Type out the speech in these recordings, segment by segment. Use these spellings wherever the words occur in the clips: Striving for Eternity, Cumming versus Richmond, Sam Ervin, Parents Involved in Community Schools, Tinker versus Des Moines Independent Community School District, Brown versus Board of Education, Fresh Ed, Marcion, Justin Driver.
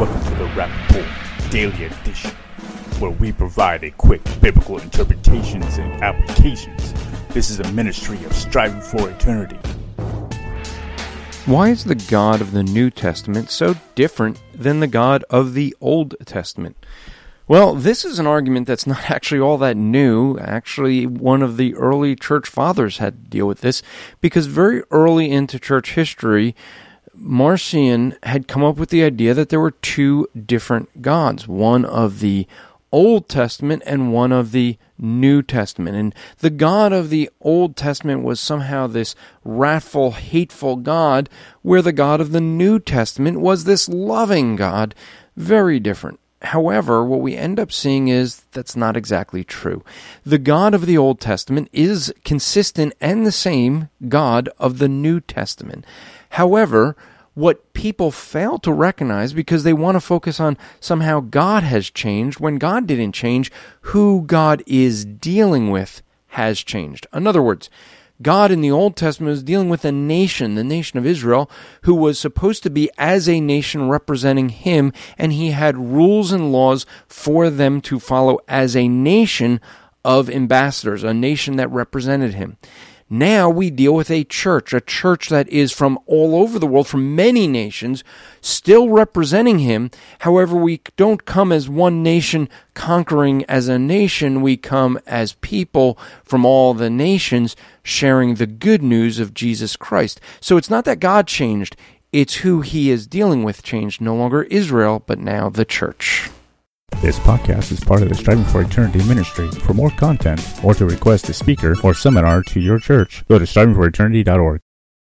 Welcome to the Rappaport Daily Edition, where we provide a quick biblical interpretations and applications. This is a ministry of Striving for Eternity. Why is the God of the New Testament so different than the God of the Old Testament? Well, this is an argument that's not actually all that new. Actually, one of the early church fathers had to deal with this, because very early into church history, Marcion had come up with the idea that there were two different gods, one of the Old Testament and one of the New Testament. And the God of the Old Testament was somehow this wrathful, hateful God, where the God of the New Testament was this loving God. Very different. However, what we end up seeing is that's not exactly true. The God of the Old Testament is consistent and the same God of the New Testament. However, what people fail to recognize, because they want to focus on somehow God has changed, when God didn't change, who God is dealing with has changed. In other words, God in the Old Testament was dealing with a nation, the nation of Israel, who was supposed to be as a nation representing him, and he had rules and laws for them to follow as a nation of ambassadors, a nation that represented him. Now we deal with a church that is from all over the world, from many nations, still representing him. However, we don't come as one nation conquering as a nation. We come as people from all the nations sharing the good news of Jesus Christ. So it's not that God changed. It's who he is dealing with changed. No longer Israel, but now the church. This podcast is part of the Striving for Eternity ministry. For more content or to request a speaker or seminar to your church, go to strivingforeternity.org.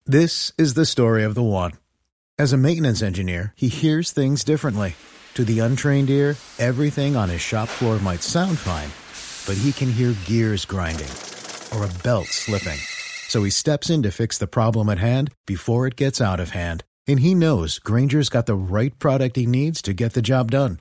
This is the story of the one. As a maintenance engineer, he hears things differently. To the untrained ear, everything on his shop floor might sound fine, but he can hear gears grinding or a belt slipping. So he steps in to fix the problem at hand before it gets out of hand. And he knows Granger's got the right product he needs to get the job done,